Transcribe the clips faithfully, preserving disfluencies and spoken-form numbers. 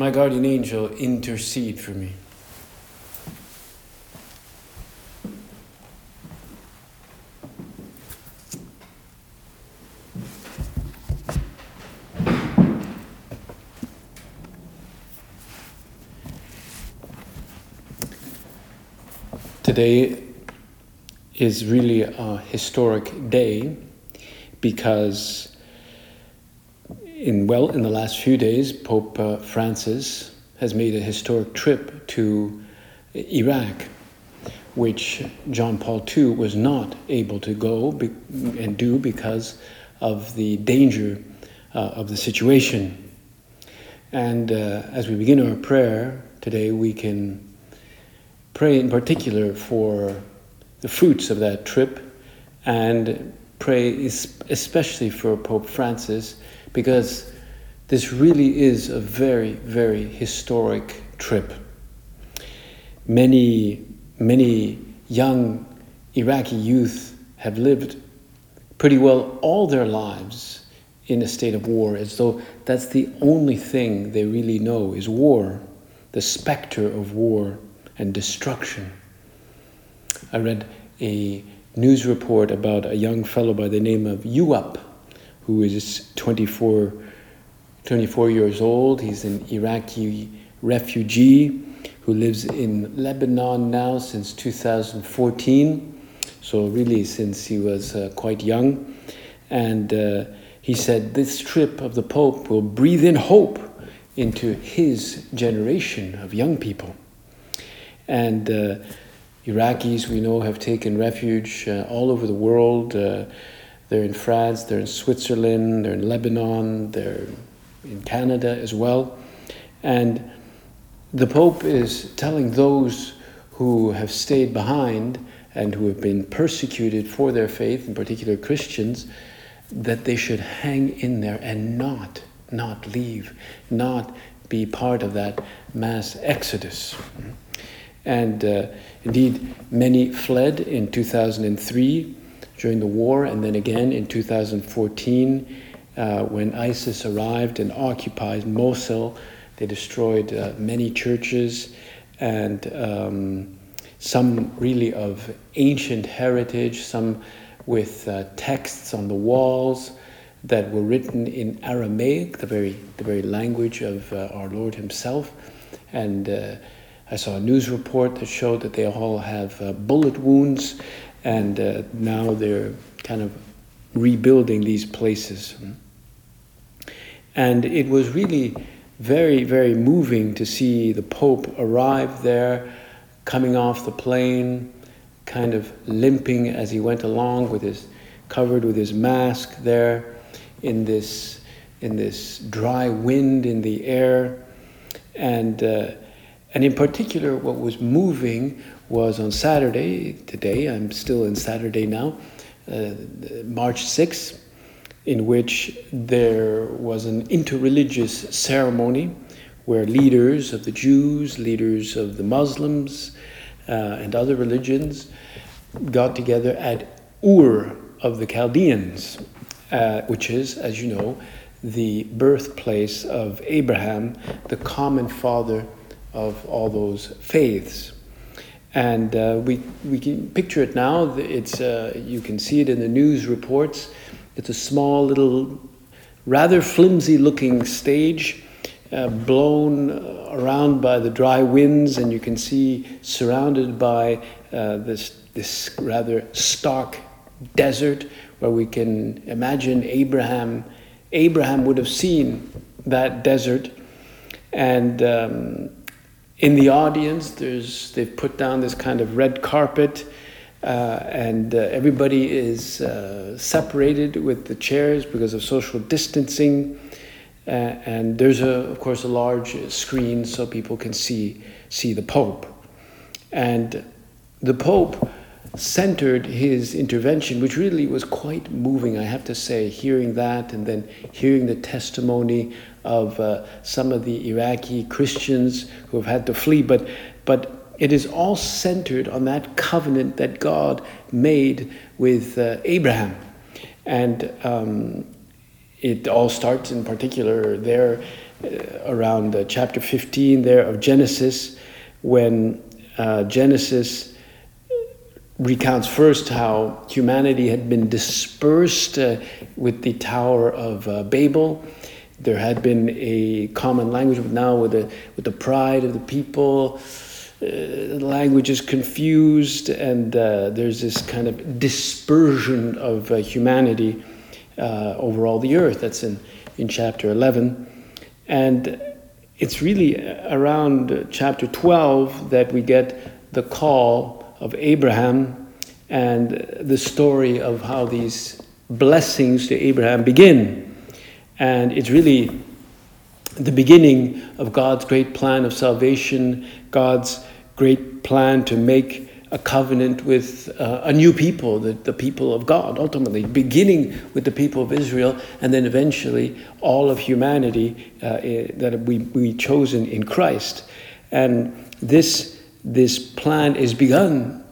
my guardian angel, intercede for me. Today is really a historic day because In well, in the last few days, Pope uh, Francis has made a historic trip to Iraq, which John Paul the Second was not able to go be- and do because of the danger uh, of the situation. And uh, as we begin our prayer today, we can pray in particular for the fruits of that trip and pray especially for Pope Francis, because this really is a very, very historic trip. Many, many young Iraqi youth have lived pretty well all their lives in a state of war, as though that's the only thing they really know is war, the specter of war and destruction. I read a news report about a young fellow by the name of Yuwap, who is twenty-four, twenty-four years old. He's an Iraqi refugee who lives in Lebanon now since two thousand fourteen, so really since he was uh, quite young. And uh, he said this trip of the Pope will breathe in hope into his generation of young people. And uh, Iraqis, we know, have taken refuge uh, all over the world. Uh, They're in France, they're in Switzerland, they're in Lebanon, they're in Canada as well. And the Pope is telling those who have stayed behind and who have been persecuted for their faith, in particular Christians, that they should hang in there and not, not leave, not be part of that mass exodus. And uh, indeed, many fled in two thousand three. During the war, and then again in two thousand fourteen, uh, when ISIS arrived and occupied Mosul. They destroyed uh, many churches, and um, some really of ancient heritage, some with uh, texts on the walls that were written in Aramaic, the very the very language of uh, our Lord himself. And uh, I saw a news report that showed that they all have uh, bullet wounds, and uh, now they're kind of rebuilding these places. And it was really very, very moving to see the Pope arrive there, coming off the plane, kind of limping as he went along, with his covered with his mask there, in this in this dry wind in the air. And uh, and in particular, what was moving was on Saturday, today, I'm still in Saturday now, uh, March sixth, in which there was an interreligious ceremony where leaders of the Jews, leaders of the Muslims, uh, and other religions got together at Ur of the Chaldeans, uh, which is, as you know, the birthplace of Abraham, the common father of all those faiths. And uh, we we can picture it now. It's uh, you can see it in the news reports. It's a small, little, rather flimsy-looking stage, uh, blown around by the dry winds, and you can see surrounded by uh, this this rather stark desert, where we can imagine Abraham. Abraham would have seen that desert, and. Um, In the audience, there's they've put down this kind of red carpet, uh, and uh, everybody is uh, separated with the chairs because of social distancing. Uh, and there's, a, of course, a large screen so people can see see the Pope. And the Pope centered his intervention, which really was quite moving, I have to say, hearing that and then hearing the testimony of uh, some of the Iraqi Christians who have had to flee. But, but it is all centered on that covenant that God made with uh, Abraham. And um, it all starts in particular there uh, around uh, chapter fifteen there of Genesis, when uh, Genesis recounts first how humanity had been dispersed uh, with the Tower of uh, Babel. There had been a common language, but now with the with the pride of the people, uh, language is confused, and uh, there's this kind of dispersion of uh, humanity uh, over all the earth. That's in, in chapter eleven. And it's really around chapter twelve that we get the call of Abraham and the story of how these blessings to Abraham begin. And it's really the beginning of God's great plan of salvation, God's great plan to make a covenant with uh, a new people, the, the people of God, ultimately, beginning with the people of Israel, and then eventually all of humanity uh, that we, we chosen in Christ. And this This plan is begun,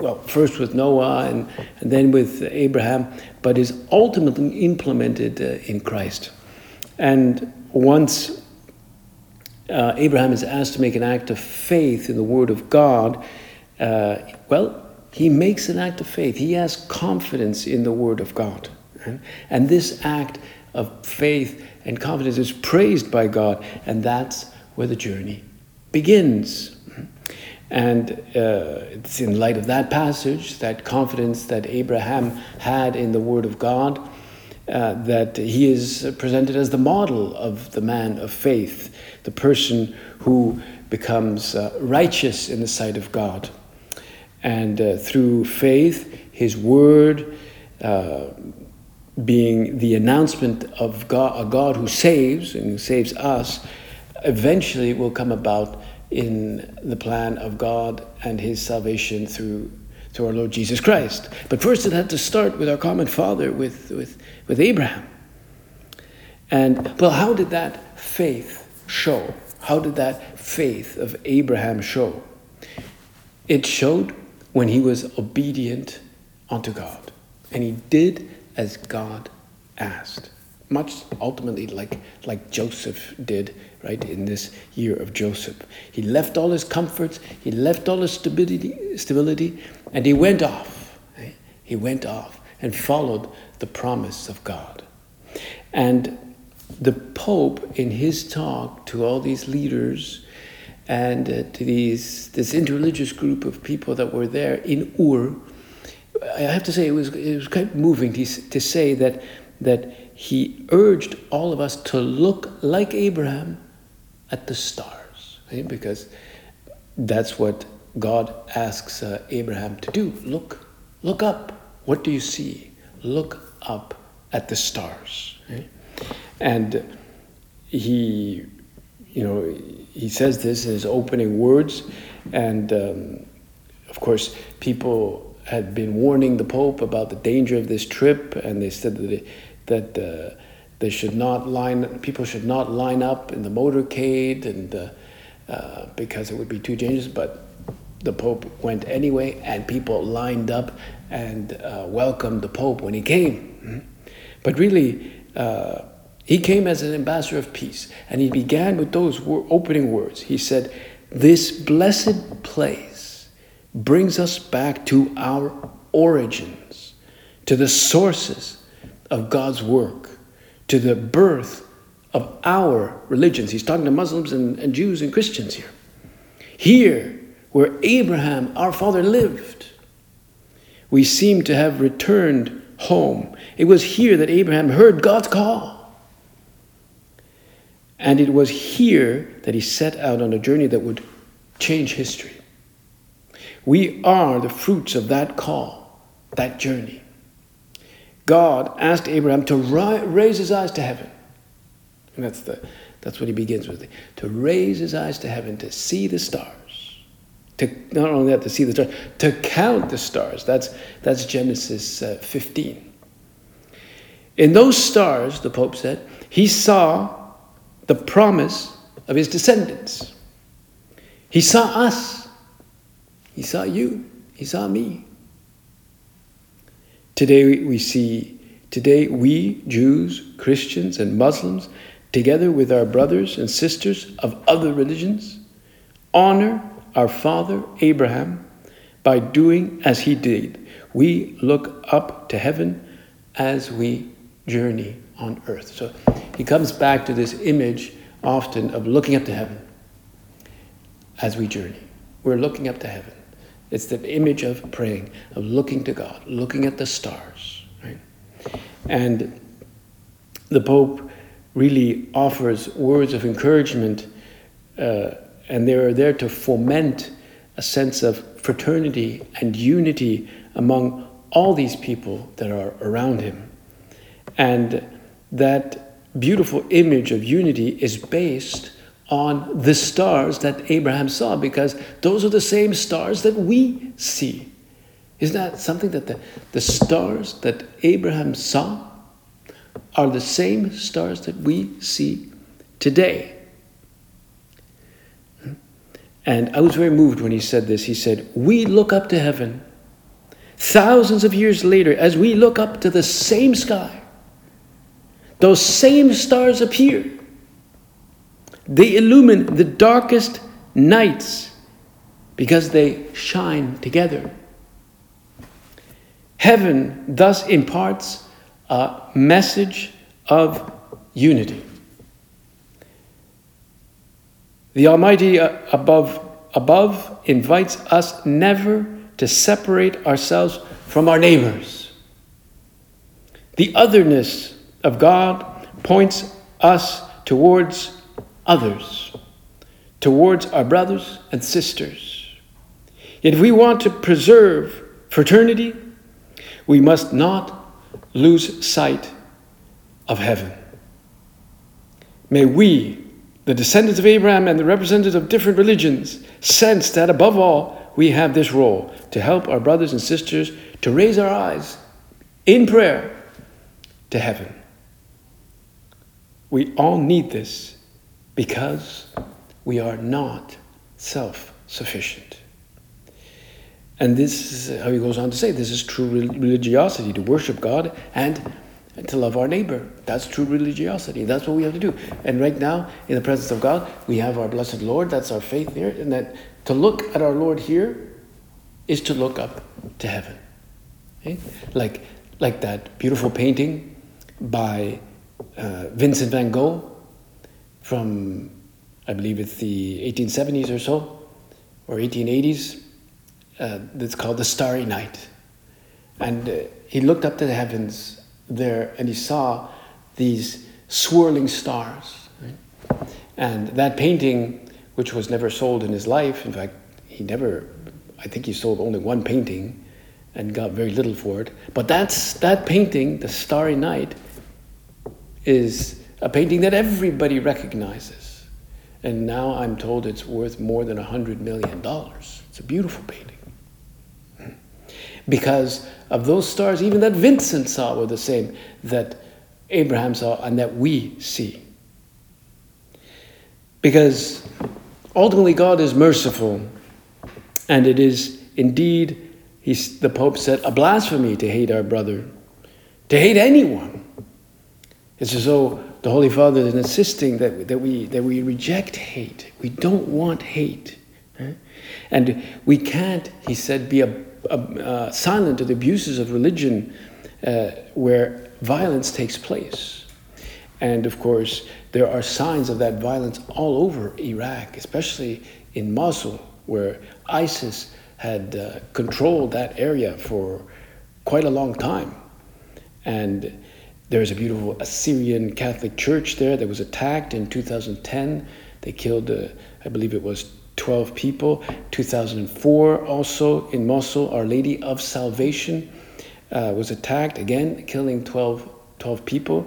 well, first with Noah and, and then with Abraham, but is ultimately implemented uh, in Christ. And once uh, Abraham is asked to make an act of faith in the Word of God, uh, well, he makes an act of faith. He has confidence in the Word of God. Right? And this act of faith and confidence is praised by God, and that's where the journey begins. And uh, it's in light of that passage, that confidence that Abraham had in the Word of God, uh, that he is presented as the model of the man of faith, the person who becomes uh, righteous in the sight of God. And uh, through faith, his Word uh, being the announcement of God, a God who saves and who saves us, eventually will come about in the plan of God and his salvation through through our Lord Jesus Christ. But first it had to start with our common father, with, with, with Abraham. And, well, how did that faith show? How did that faith of Abraham show? It showed when he was obedient unto God. And he did as God asked. Much ultimately like, like Joseph did, right, in this year of Joseph. He left all his comforts, he left all his stability, stability, and he went off. Right? He went off and followed the promise of God. And the Pope, in his talk to all these leaders and uh, to these this interreligious group of people that were there in Ur, I have to say it was, it was quite moving to, to say that that he urged all of us to look like Abraham at the stars, right? Because that's what God asks uh, Abraham to do. Look, look up. What do you see? Look up at the stars. Right? And he, you know, he says this in his opening words, and um, of course, people had been warning the Pope about the danger of this trip, and they said that It, that uh, they should not line, people should not line up in the motorcade, and uh, uh, because it would be too dangerous. But the Pope went anyway, and people lined up and uh, welcomed the Pope when he came. But really, uh, he came as an ambassador of peace, and he began with those wo- opening words. He said, "This blessed place brings us back to our origins, to the sources of God's work, to the birth of our religions." He's talking to Muslims and, and Jews and Christians here. Here, where Abraham, our father, lived, we seem to have returned home. It was here that Abraham heard God's call. And it was here that he set out on a journey that would change history. We are the fruits of that call, that journey. God asked Abraham to ri- raise his eyes to heaven. And that's the that's what he begins with. To raise his eyes to heaven, to see the stars. To not only that, to see the stars, to count the stars. That's that's Genesis uh, fifteen. In those stars, the Pope said, he saw the promise of his descendants. He saw us. He saw you. He saw me. Today we see, today we, Jews, Christians, and Muslims, together with our brothers and sisters of other religions, honor our father Abraham by doing as he did. We look up to heaven as we journey on earth. So he comes back to this image often of looking up to heaven as we journey. We're looking up to heaven. It's the image of praying, of looking to God, looking at the stars, right? And the Pope really offers words of encouragement, uh, and they are there to foment a sense of fraternity and unity among all these people that are around him. And that beautiful image of unity is based on the stars that Abraham saw, because those are the same stars that we see. Isn't that something, that the, the stars that Abraham saw are the same stars that we see today? And I was very moved when he said this. He said, we look up to heaven thousands of years later. As we look up to the same sky, those same stars appear. They illumine the darkest nights because they shine together. Heaven thus imparts a message of unity. The Almighty above, above invites us never to separate ourselves from our neighbors. The otherness of God points us towards others, towards our brothers and sisters. Yet if we want to preserve fraternity, we must not lose sight of heaven. May we, the descendants of Abraham and the representatives of different religions, sense that above all, we have this role to help our brothers and sisters to raise our eyes in prayer to heaven. We all need this because we are not self-sufficient. And this is how he goes on to say, this is true religiosity, to worship God and And to love our neighbor. That's true religiosity. That's what we have to do. And right now, in the presence of God, we have our blessed Lord. That's our faith here. And that to look at our Lord here is to look up to heaven. Okay? Like, like that beautiful painting by uh, Vincent van Gogh from, I believe it's the eighteen seventies or so, or eighteen eighties. Uh, that's called The Starry Night. And uh, he looked up to the heavens there, and he saw these swirling stars, right? And that painting, which was never sold in his life, in fact, he never, I think he sold only one painting and got very little for it, but that's that painting, The Starry Night, is a painting that everybody recognizes, and now I'm told it's worth more than a hundred million dollars. It's a beautiful painting, because of those stars, even that Vincent saw, were the same that Abraham saw and that we see. Because ultimately God is merciful, and it is indeed, he's, the Pope said, a blasphemy to hate our brother, to hate anyone. It's as though the Holy Father is insisting that, that, we, that we reject hate. We don't want hate. Right? And we can't, he said, be a Uh, silent to the abuses of religion uh, where violence takes place. And of course there are signs of that violence all over Iraq, especially in Mosul, where ISIS had uh, controlled that area for quite a long time. And there's a beautiful Assyrian Catholic Church there that was attacked in two thousand ten. They killed uh, I believe it was twelve people. two thousand four also in Mosul, Our Lady of Salvation uh, was attacked again, killing twelve, twelve people,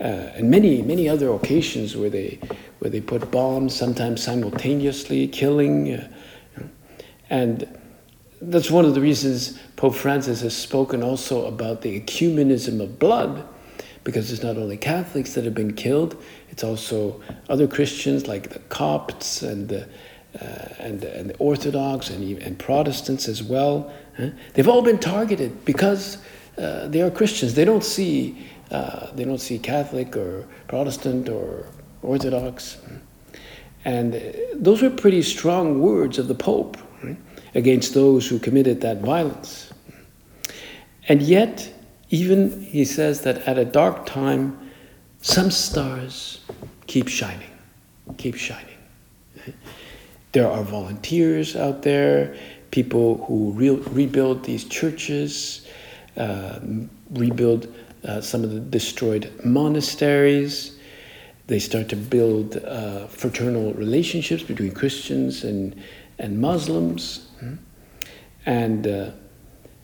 uh, and many, many other occasions where they where they put bombs, sometimes simultaneously killing. Uh, And that's one of the reasons Pope Francis has spoken also about the ecumenism of blood, because it's not only Catholics that have been killed, it's also other Christians like the Copts and the, uh, and, and the Orthodox and, and Protestants as well. Huh? They've all been targeted because uh, they are Christians. They don't see uh, they don't see Catholic or Protestant or Orthodox. And those were pretty strong words of the Pope, right, against those who committed that violence. And yet, even he says that at a dark time, some stars keep shining, keep shining. Right? There are volunteers out there, people who re- rebuild these churches, uh, rebuild uh, some of the destroyed monasteries. They start to build uh, fraternal relationships between Christians and, and Muslims. And uh,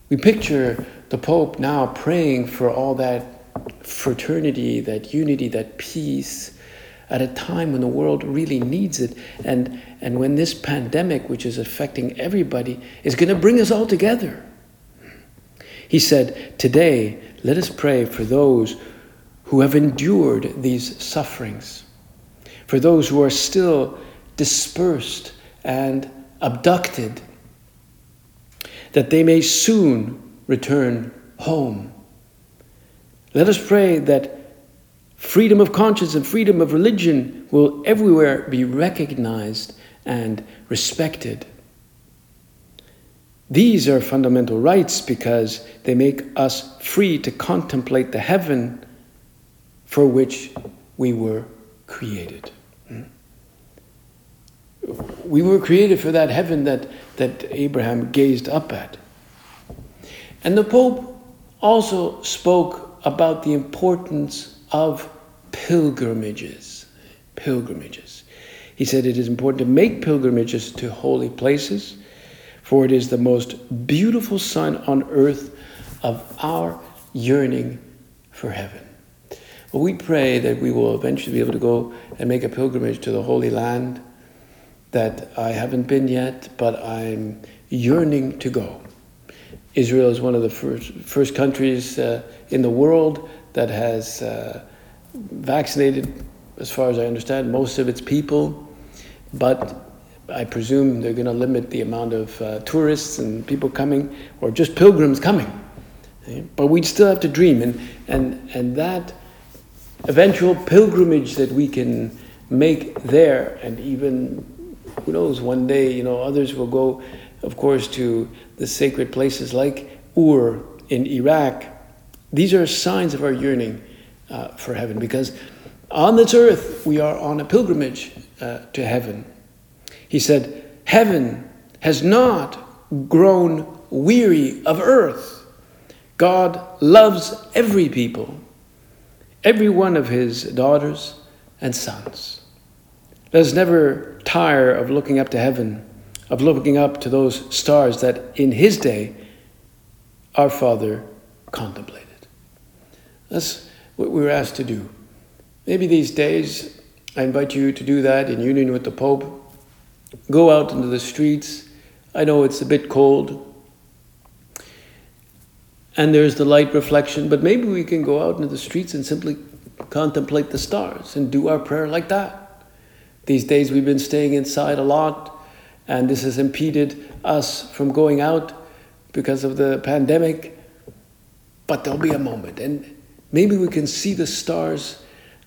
we picture the Pope now praying for all that fraternity, that unity, that peace, at a time when the world really needs it. And, and when this pandemic, which is affecting everybody, is going to bring us all together. He said, today, let us pray for those who have endured these sufferings, for those who are still dispersed and abducted, that they may soon return home. Let us pray that freedom of conscience and freedom of religion will everywhere be recognized and respected. These are fundamental rights because they make us free to contemplate the heaven for which we were created. We were created for that heaven that, that Abraham gazed up at. And the Pope also spoke about the importance of pilgrimages. Pilgrimages. He said it is important to make pilgrimages to holy places, for it is the most beautiful sign on earth of our yearning for heaven. We pray that we will eventually be able to go and make a pilgrimage to the Holy Land that I haven't been yet, but I'm yearning to go. Israel is one of the first, first countries uh, in the world that has uh, vaccinated, as far as I understand, most of its people. But I presume they're going to limit the amount of uh, tourists and people coming, or just pilgrims coming. But we still have to dream, and and, and that eventual pilgrimage that we can make there, and even, who knows, one day, you know, others will go, of course, to the sacred places like Ur in Iraq. These are signs of our yearning uh, for heaven, because on this earth, we are on a pilgrimage uh, to heaven. He said, heaven has not grown weary of earth. God loves every people, every one of his daughters and sons. Let us never tire of looking up to heaven, of looking up to those stars that in his day our Father contemplated. That's what we were asked to do. Maybe these days I invite you to do that in union with the Pope. Go out into the streets. I know it's a bit cold, and there's the light reflection, but maybe we can go out into the streets and simply contemplate the stars and do our prayer like that. These days we've been staying inside a lot, and this has impeded us from going out because of the pandemic. But there'll be a moment, and maybe we can see the stars,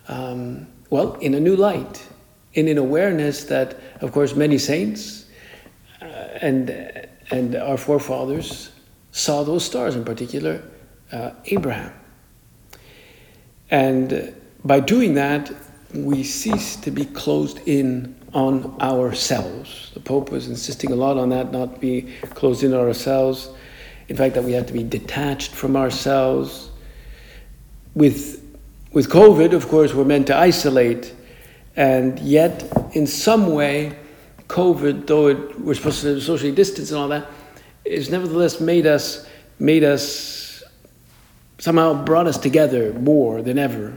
um, well, in a new light, in an awareness that, of course, many saints uh, and, and our forefathers saw those stars, in particular, uh, Abraham. And by doing that, we cease to be closed in on ourselves. The Pope was insisting a lot on that, not be closed in on ourselves. In fact, that we have to be detached from ourselves. With, with COVID, of course, we're meant to isolate. And yet, in some way, COVID, though it, we're supposed to socially distance and all that, it's nevertheless made us, made us, somehow brought us together more than ever.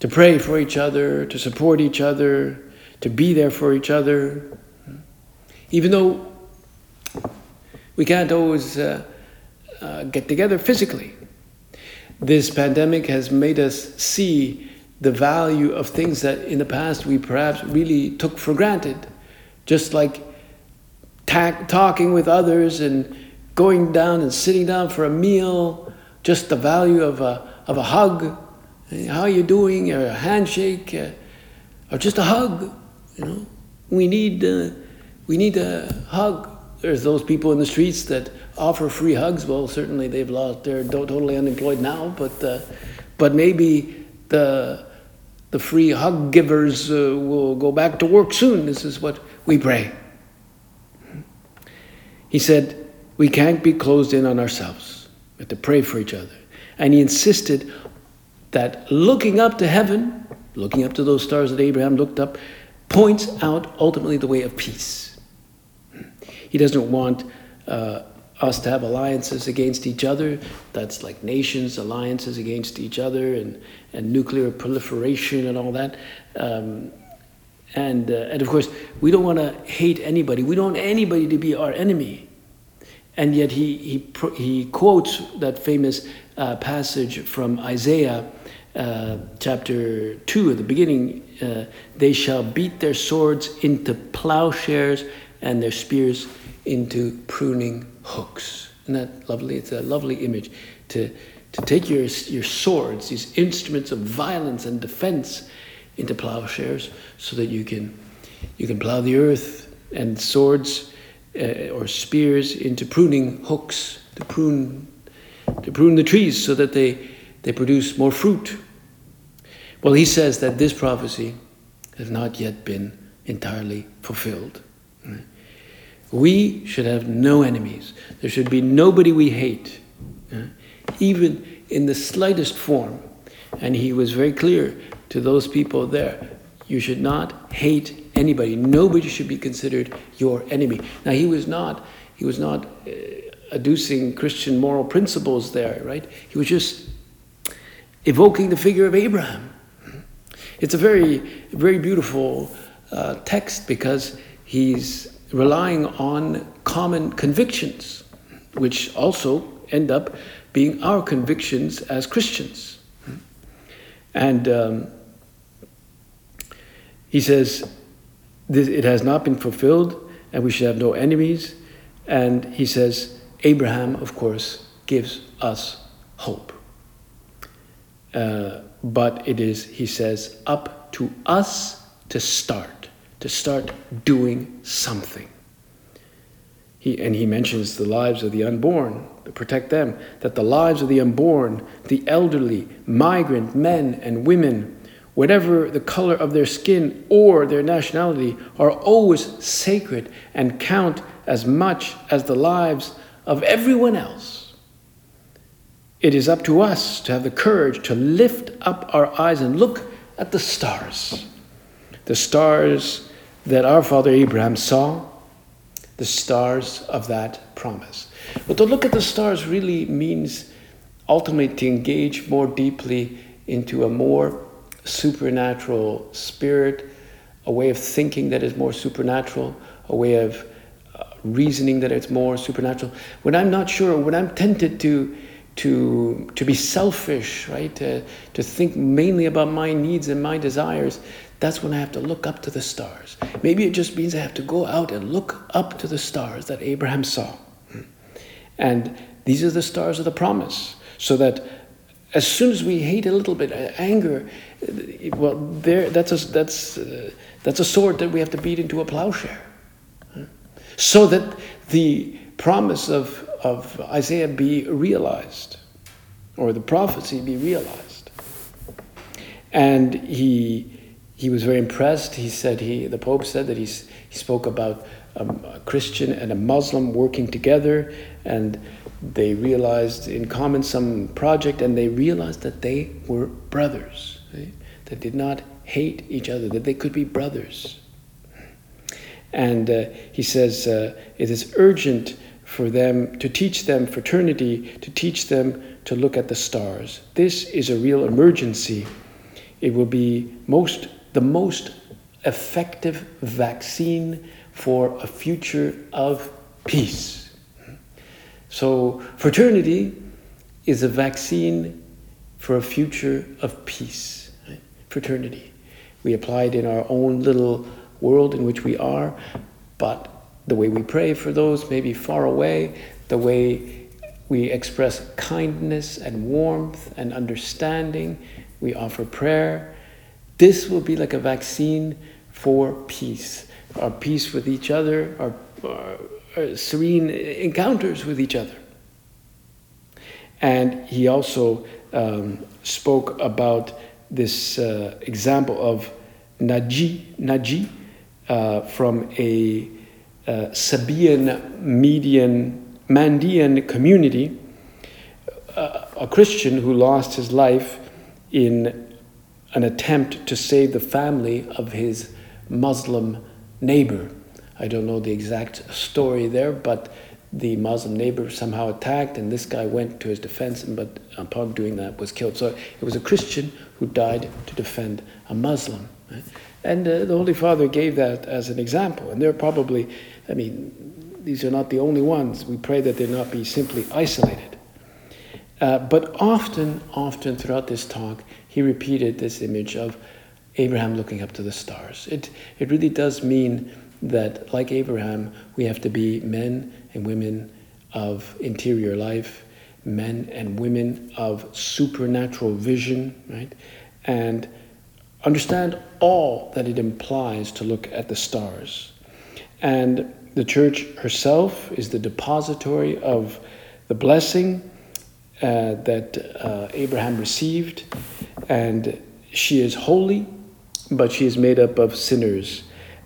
To pray for each other, to support each other, to be there for each other. Even though We can't always uh, uh, get together physically. This pandemic has made us see the value of things that in the past we perhaps really took for granted, just like ta- talking with others and going down and sitting down for a meal, just the value of a, of a hug, how are you doing, or a handshake, uh, or just a hug, you know. We need, uh, we need a hug. There's those people in the streets that offer free hugs. Well, certainly they've lost, they're totally unemployed now, but uh, but maybe the the free hug givers uh, will go back to work soon. This is what we pray. He said, we can't be closed in on ourselves. We have to pray for each other. And he insisted that looking up to heaven, looking up to those stars that Abraham looked up, points out ultimately the way of peace. He doesn't want uh, us to have alliances against each other. That's like nations, alliances against each other, and, and nuclear proliferation and all that. Um, and, uh, and of course, we don't want to hate anybody. We don't want anybody to be our enemy. And yet he, he, he quotes that famous uh, passage from Isaiah Uh, chapter two, at the beginning, uh, they shall beat their swords into plowshares and their spears into pruning hooks. Isn't that lovely? It's a lovely image to to take your your swords, these instruments of violence and defense, into plowshares, so that you can you can plow the earth, and swords uh, or spears into pruning hooks to prune to prune the trees so that they. They produce more fruit. Well, he says that this prophecy has not yet been entirely fulfilled. We should have no enemies. There should be nobody we hate, even in the slightest form. And he was very clear to those people there, you should not hate anybody. Nobody should be considered your enemy. Now, he was not, he was not uh, adducing Christian moral principles there, right? He was just evoking the figure of Abraham. It's a very, very beautiful uh, text, because he's relying on common convictions, which also end up being our convictions as Christians. And um, he says, it has not been fulfilled, and we should have no enemies. And he says, Abraham, of course, gives us hope. Uh, but it is, he says, up to us to start, to start doing something. He, and he mentions the lives of the unborn, to protect them, that the lives of the unborn, the elderly, migrant men and women, whatever the color of their skin or their nationality, are always sacred and count as much as the lives of everyone else. It is up to us to have the courage to lift up our eyes and look at the stars. The stars that our father Abraham saw, the stars of that promise. But to look at the stars really means ultimately to engage more deeply into a more supernatural spirit, a way of thinking that is more supernatural, a way of reasoning that it's more supernatural. When I'm not sure, when I'm tempted to To, to be selfish, right? Uh, to think mainly about my needs and my desires, that's when I have to look up to the stars. Maybe it just means I have to go out and look up to the stars that Abraham saw. And these are the stars of the promise. So that as soon as we hate a little bit, anger, well, there that's a, that's, uh, that's a sword that we have to beat into a plowshare. So that the promise of of Isaiah be realized, or the prophecy be realized. And he he was very impressed. He said he the Pope said that he he spoke about um, a Christian and a Muslim working together, and they realized in common some project, and they realized that they were brothers, right? That did not hate each other, that they could be brothers. And uh, he says uh, it is urgent for them, to teach them fraternity, to teach them to look at the stars. This is a real emergency. It will be most the most effective vaccine for a future of peace. So fraternity is a vaccine for a future of peace, right? Fraternity. We apply it in our own little world in which we are, but the way we pray for those maybe far away, the way we express kindness and warmth and understanding, we offer prayer. This will be like a vaccine for peace, our peace with each other, our, our, our serene encounters with each other. And he also um, spoke about this uh, example of Naji, Naji uh, from a uh, Sabaean, Median, Mandean community, uh, a Christian who lost his life in an attempt to save the family of his Muslim neighbor. I don't know the exact story there, but the Muslim neighbor somehow attacked, and this guy went to his defense, but upon doing that was killed. So it was a Christian who died to defend a Muslim. Right? And uh, the Holy Father gave that as an example. And they're probably, I mean, these are not the only ones. We pray that they not be simply isolated. Uh, but often, often throughout this talk, he repeated this image of Abraham looking up to the stars. It, it really does mean that, like Abraham, we have to be men and women of interior life, men and women of supernatural vision, right? And understand all that it implies to look at the stars. And the Church herself is the depository of the blessing uh, that uh, Abraham received, and she is holy, but she is made up of sinners.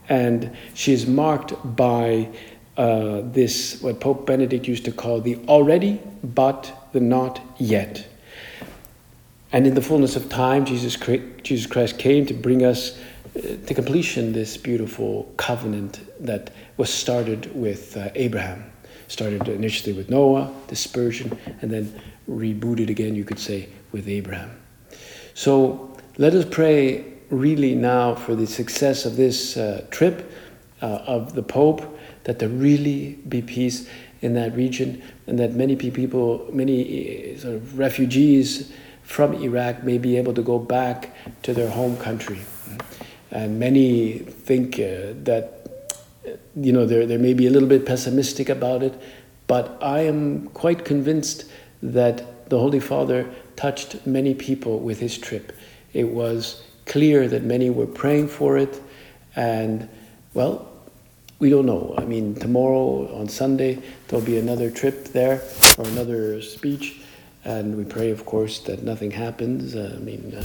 And she is marked by uh, this, what Pope Benedict used to call the already, but the not yet. And in the fullness of time, Jesus Jesus Christ came to bring us uh, to completion this beautiful covenant that was started with uh, Abraham. Started initially with Noah, dispersion, and then rebooted again, you could say, with Abraham. So let us pray really now for the success of this uh, trip uh, of the Pope, that there really be peace in that region, and that many people, many sort of refugees from Iraq may be able to go back to their home country. And many think uh, that, you know, they're, they may be a little bit pessimistic about it, but I am quite convinced that the Holy Father touched many people with his trip. It was clear that many were praying for it, and well, we don't know. I mean, tomorrow on Sunday there'll be another trip there or another speech, and we pray, of course, that nothing happens. Uh, I mean, uh,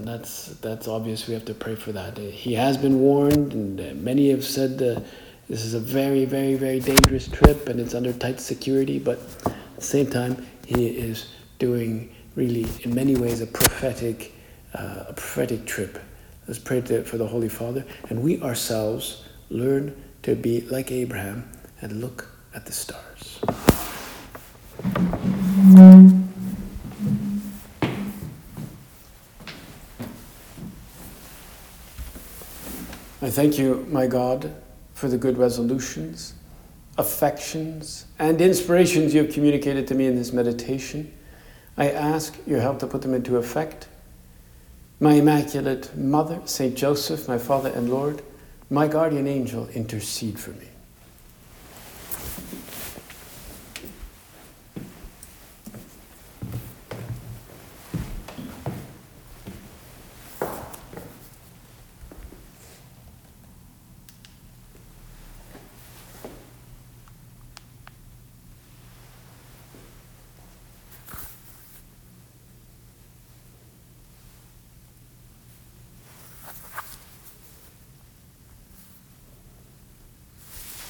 that's that's obvious. We have to pray for that. Uh, he has been warned, and uh, many have said uh, this is a very, very, very dangerous trip, and it's under tight security. But at the same time, he is doing really, in many ways, a prophetic. Uh, a prophetic trip. Let's pray to, for the Holy Father, and we ourselves learn to be like Abraham and look at the stars. I thank you, my God, for the good resolutions, affections, and inspirations you have communicated to me in this meditation. I ask your help to put them into effect. My Immaculate Mother, Saint Joseph, my Father and Lord, my guardian angel, intercede for me.